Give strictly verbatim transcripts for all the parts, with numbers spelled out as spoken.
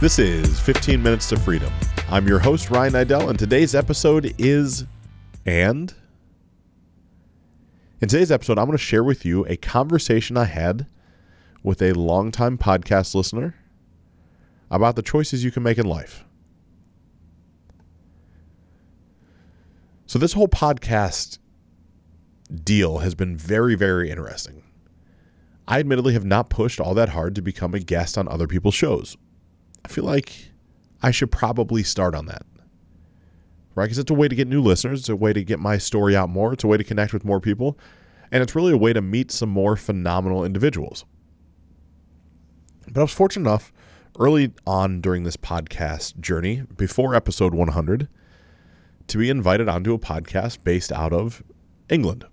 This is fifteen Minutes to Freedom. I'm your host, Ryan Idell, and today's episode is And? In today's episode, I'm going to share with you a conversation I had with a longtime podcast listener about the choices you can make in life. So this whole podcast deal has been very, very interesting. I admittedly have not pushed all that hard to become a guest on other people's shows. I feel like I should probably start on that, right? Because it's a way to get new listeners. It's a way to get my story out more. It's a way to connect with more people. And it's really a way to meet some more phenomenal individuals. But I was fortunate enough early on during this podcast journey, before episode one hundred, to be invited onto a podcast based out of England.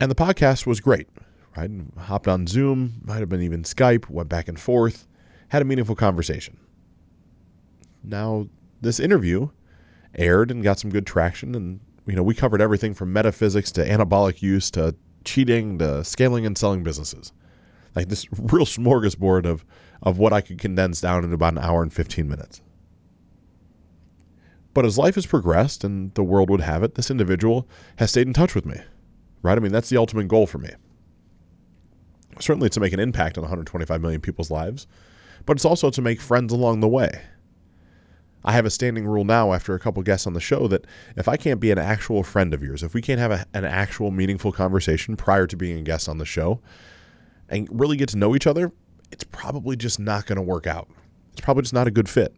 And the podcast was great, right? Hopped on Zoom, might have been even Skype, went back and forth, had a meaningful conversation. Now, this interview aired and got some good traction, and you know, we covered everything from metaphysics to anabolic use to cheating to scaling and selling businesses. Like this real smorgasbord of of what I could condense down in about an hour and fifteen minutes. But as life has progressed and the world would have it, this individual has stayed in touch with me, right? I mean, that's the ultimate goal for me. Certainly to make an impact on one hundred twenty-five million people's lives, but it's also to make friends along the way. I have a standing rule now after a couple guests on the show that if I can't be an actual friend of yours, if we can't have a, an actual meaningful conversation prior to being a guest on the show and really get to know each other, it's probably just not going to work out. It's probably just not a good fit,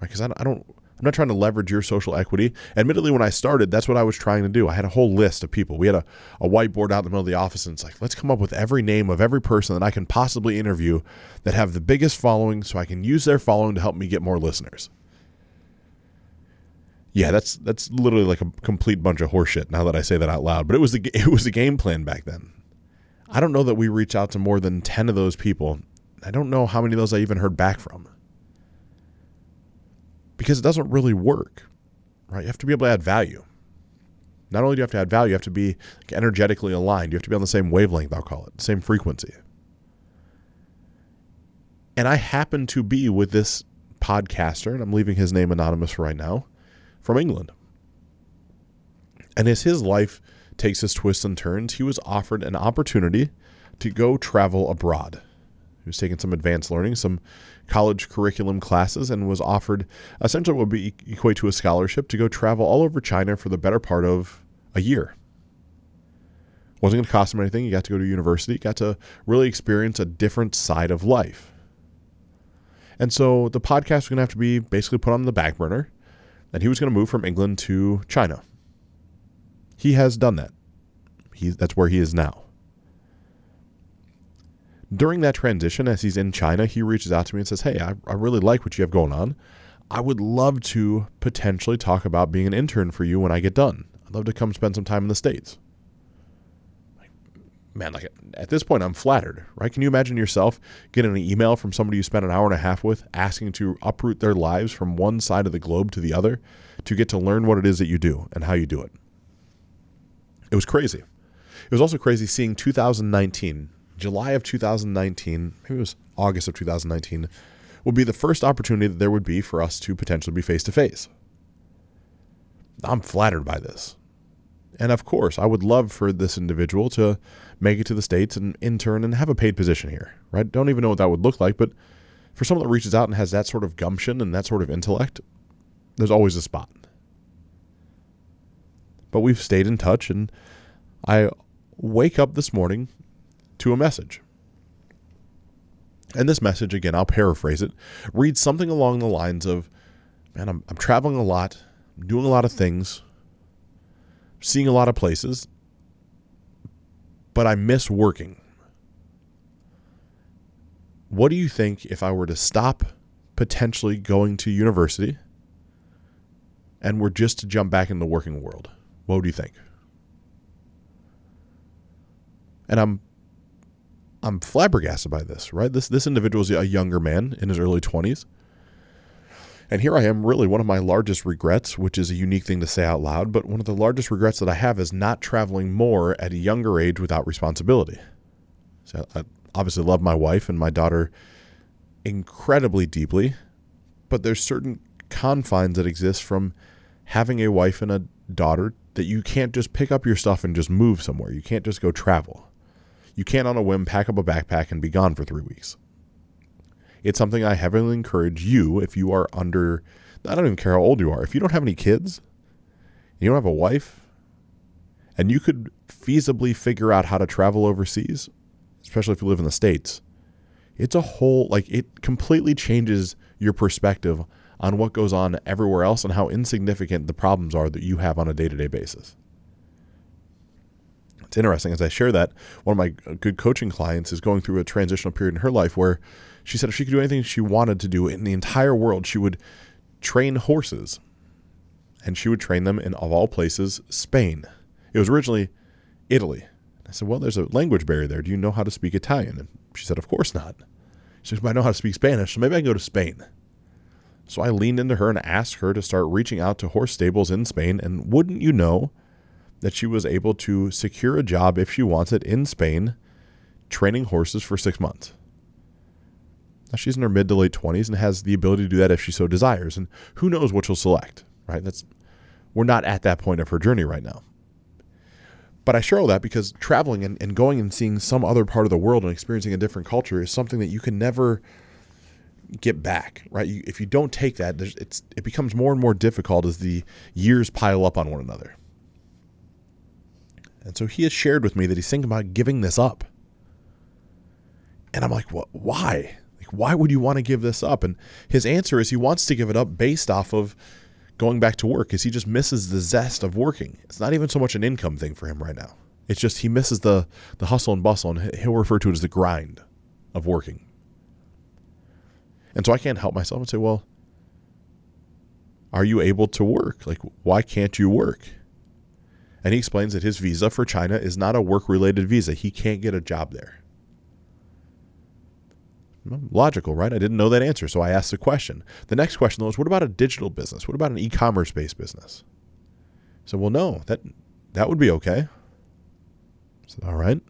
right? Because I don't... I don't I'm not trying to leverage your social equity. Admittedly, when I started, that's what I was trying to do. I had a whole list of people. We had a, a whiteboard out in the middle of the office, and it's like, let's come up with every name of every person that I can possibly interview that have the biggest following so I can use their following to help me get more listeners. Yeah, that's that's literally like a complete bunch of horseshit now that I say that out loud, but it was the, it was the game plan back then. I don't know that we reached out to more than ten of those people. I don't know how many of those I even heard back from. Because it doesn't really work, right? You have to be able to add value. Not only do you have to add value, you have to be energetically aligned. You have to be on the same wavelength, I'll call it, same frequency. And I happen to be with this podcaster, and I'm leaving his name anonymous for right now, from England. And as his life takes his twists and turns, he was offered an opportunity to go travel abroad. He was taking some advanced learning, some college curriculum classes, and was offered essentially what would equate to a scholarship to go travel all over China for the better part of a year. Wasn't going to cost him anything. He got to go to university, got to really experience a different side of life. And so the podcast was going to have to be basically put on the back burner, and he was going to move from England to China. He has done that. He, that's where he is now. During that transition, as he's in China, he reaches out to me and says, hey, I, I really like what you have going on. I would love to potentially talk about being an intern for you when I get done. I'd love to come spend some time in the States. Man, like at this point, I'm flattered, right? Can you imagine yourself getting an email from somebody you spent an hour and a half with asking to uproot their lives from one side of the globe to the other to get to learn what it is that you do and how you do it? It was crazy. It was also crazy seeing two thousand nineteen July of two thousand nineteen, maybe it was August of two thousand nineteen, would be the first opportunity that there would be for us to potentially be face-to-face. I'm flattered by this. And of course, I would love for this individual to make it to the States and intern and have a paid position here, right? Don't even know what that would look like, but for someone that reaches out and has that sort of gumption and that sort of intellect, there's always a spot. But we've stayed in touch, and I wake up this morning to a message. And this message, again, I'll paraphrase it, reads something along the lines of, man, I'm, I'm traveling a lot, I'm doing a lot of things, seeing a lot of places, but I miss working. What do you think if I were to stop potentially going to university and were just to jump back into the working world? What would you think? And I'm I'm flabbergasted by this, right? This this individual is a younger man in his early twenties. And here I am, really one of my largest regrets, which is a unique thing to say out loud, but one of the largest regrets that I have is not traveling more at a younger age without responsibility. So I obviously love my wife, and my daughter incredibly deeply, but there's certain confines that exist from having a wife and a daughter that you can't just pick up your stuff and just move somewhere. You can't just go travel. You can't on a whim pack up a backpack and be gone for three weeks. It's something I heavily encourage you if you are under, I don't even care how old you are, if you don't have any kids, you don't have a wife, and you could feasibly figure out how to travel overseas, especially if you live in the States, it's a whole, like it completely changes your perspective on what goes on everywhere else and how insignificant the problems are that you have on a day-to-day basis. It's interesting. As I share that, one of my good coaching clients is going through a transitional period in her life where she said if she could do anything she wanted to do in the entire world, she would train horses, and she would train them in, of all places, Spain. It was originally Italy. I said, well, there's a language barrier there. Do you know how to speak Italian? And she said, of course not. She said, but I know how to speak Spanish, so maybe I can go to Spain. So I leaned into her and asked her to start reaching out to horse stables in Spain, and wouldn't you know that she was able to secure a job if she wants it in Spain, training horses for six months. Now she's in her mid to late twenties and has the ability to do that if she so desires. And who knows what she'll select, right? That's, we're not at that point of her journey right now. But I share all that because traveling and, and going and seeing some other part of the world and experiencing a different culture is something that you can never get back, right? You, if you don't take that, there's, it's, it becomes more and more difficult as the years pile up on one another. And so he has shared with me that he's thinking about giving this up. And I'm like, what? Why? Like, why would you want to give this up? And his answer is he wants to give it up based off of going back to work because he just misses the zest of working. It's not even so much an income thing for him right now. It's just he misses the, the hustle and bustle, and he'll refer to it as the grind of working. And so I can't help myself and say, well, are you able to work? Like, why can't you work? And he explains that his visa for China is not a work-related visa. He can't get a job there. Logical, right? I didn't know that answer, so I asked the question. The next question, though, is what about a digital business? What about an e-commerce-based business? So, well, no, that that would be okay. So, all right.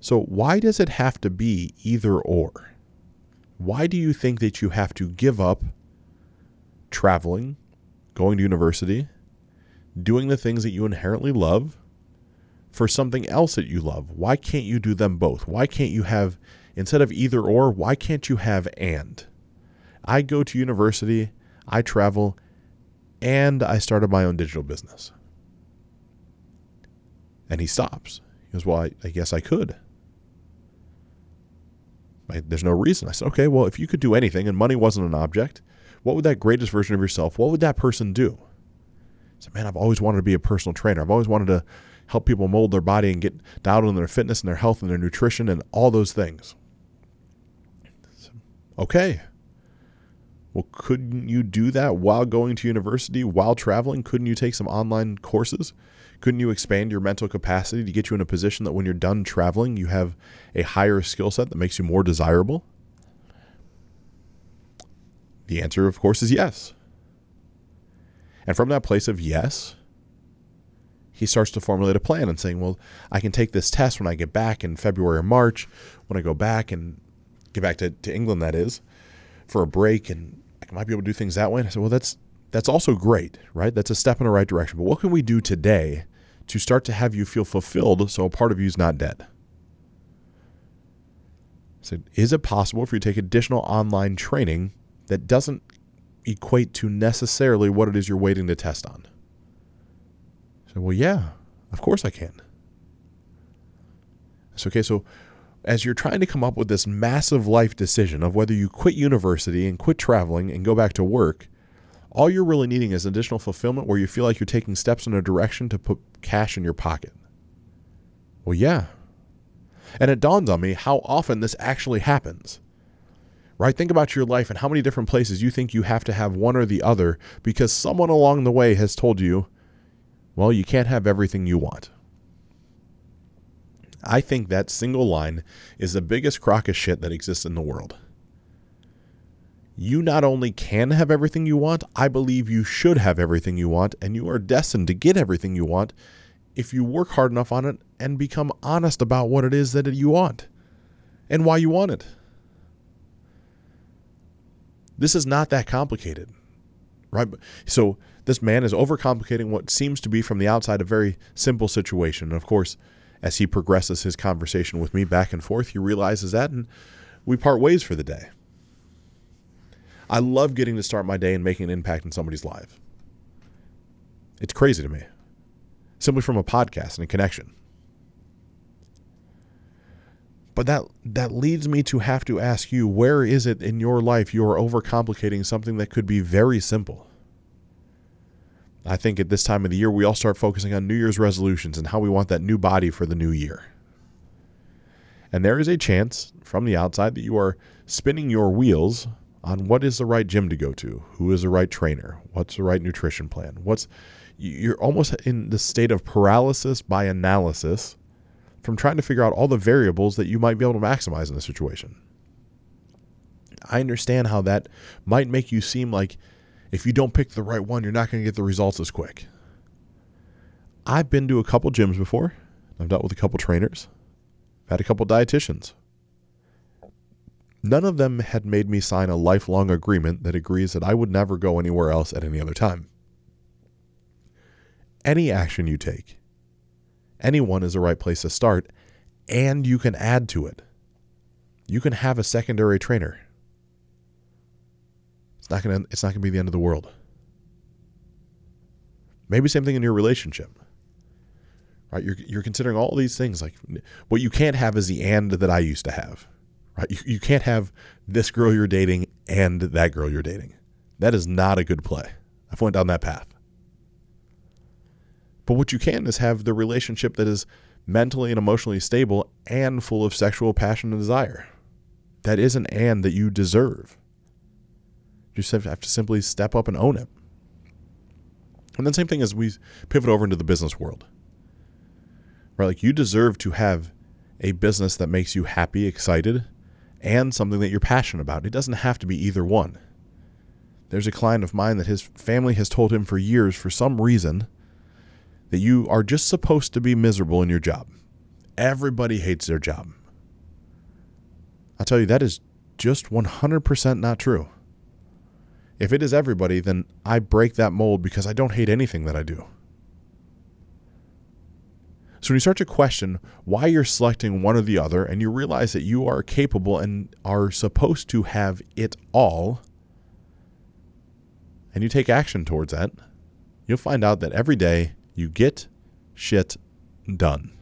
So why does it have to be either or? Why do you think that you have to give up traveling, going to university, doing the things that you inherently love for something else that you love? Why can't you do them both? Why can't you have, instead of either or, why can't you have and? I go to university, I travel, and I started my own digital business. And he stops. He goes, well, I, I guess I could. I, there's no reason. I said, okay, well, if you could do anything and money wasn't an object, what would that greatest version of yourself, what would that person do? I said, man, I've always wanted to be a personal trainer. I've always wanted to help people mold their body and get down on their fitness and their health and their nutrition and all those things. So, okay. Well, couldn't you do that while going to university, while traveling? Couldn't you take some online courses? Couldn't you expand your mental capacity to get you in a position that when you're done traveling, you have a higher skill set that makes you more desirable? The answer, of course, is yes. And from that place of yes, he starts to formulate a plan and saying, well, I can take this test when I get back in February or March, when I go back and get back to, to England, that is, for a break, and I might be able to do things that way. And I said, well, that's that's also great, right? That's a step in the right direction. But what can we do today to start to have you feel fulfilled so a part of you is not dead? I said, is it possible for you to take additional online training that doesn't equate to necessarily what it is you're waiting to test on? I said, well, yeah, of course I can. I said, okay, so as you're trying to come up with this massive life decision of whether you quit university and quit traveling and go back to work, all you're really needing is additional fulfillment where you feel like you're taking steps in a direction to put cash in your pocket. Well, yeah. And it dawns on me how often this actually happens. Right? Think about your life and how many different places you think you have to have one or the other because someone along the way has told you, well, you can't have everything you want. I think that single line is the biggest crock of shit that exists in the world. You not only can have everything you want, I believe you should have everything you want, and you are destined to get everything you want if you work hard enough on it and become honest about what it is that you want and why you want it. This is not that complicated, right? So this man is overcomplicating what seems to be from the outside a very simple situation. And of course, as he progresses his conversation with me back and forth, he realizes that, and we part ways for the day. I love getting to start my day and making an impact in somebody's life. It's crazy to me. Simply from a podcast and a connection. But that that leads me to have to ask you, where is it in your life you are overcomplicating something that could be very simple? I think at this time of the year, we all start focusing on New Year's resolutions and how we want that new body for the new year. And there is a chance from the outside that you are spinning your wheels on what is the right gym to go to, who is the right trainer, what's the right nutrition plan, what's you're almost in the state of paralysis by analysis from trying to figure out all the variables that you might be able to maximize in the situation. I understand how that might make you seem like if you don't pick the right one, you're not going to get the results as quick. I've been to a couple gyms before. I've dealt with a couple trainers. I've had a couple dietitians. None of them had made me sign a lifelong agreement that agrees that I would never go anywhere else at any other time. Any action you take, anyone is the right place to start, and you can add to it. You can have a secondary trainer. It's not going to it's not going to be the end of the world. Maybe same thing in your relationship. Right? You're you're considering all these things, like what you can't have is the and that I used to have. Right? You, you can't have this girl you're dating and that girl you're dating. That is not a good play. I've went down that path. But what you can is have the relationship that is mentally and emotionally stable and full of sexual passion and desire. That is an and that you deserve. You just have to simply step up and own it. And then same thing as we pivot over into the business world. Right? Like, you deserve to have a business that makes you happy, excited, and something that you're passionate about. It doesn't have to be either one. There's a client of mine that his family has told him for years, for some reason, that you are just supposed to be miserable in your job. Everybody hates their job. I'll tell you, that is just one hundred percent not true. If it is everybody, then I break that mold because I don't hate anything that I do. So when you start to question why you're selecting one or the other, and you realize that you are capable and are supposed to have it all, and you take action towards that, you'll find out that every day you get shit done.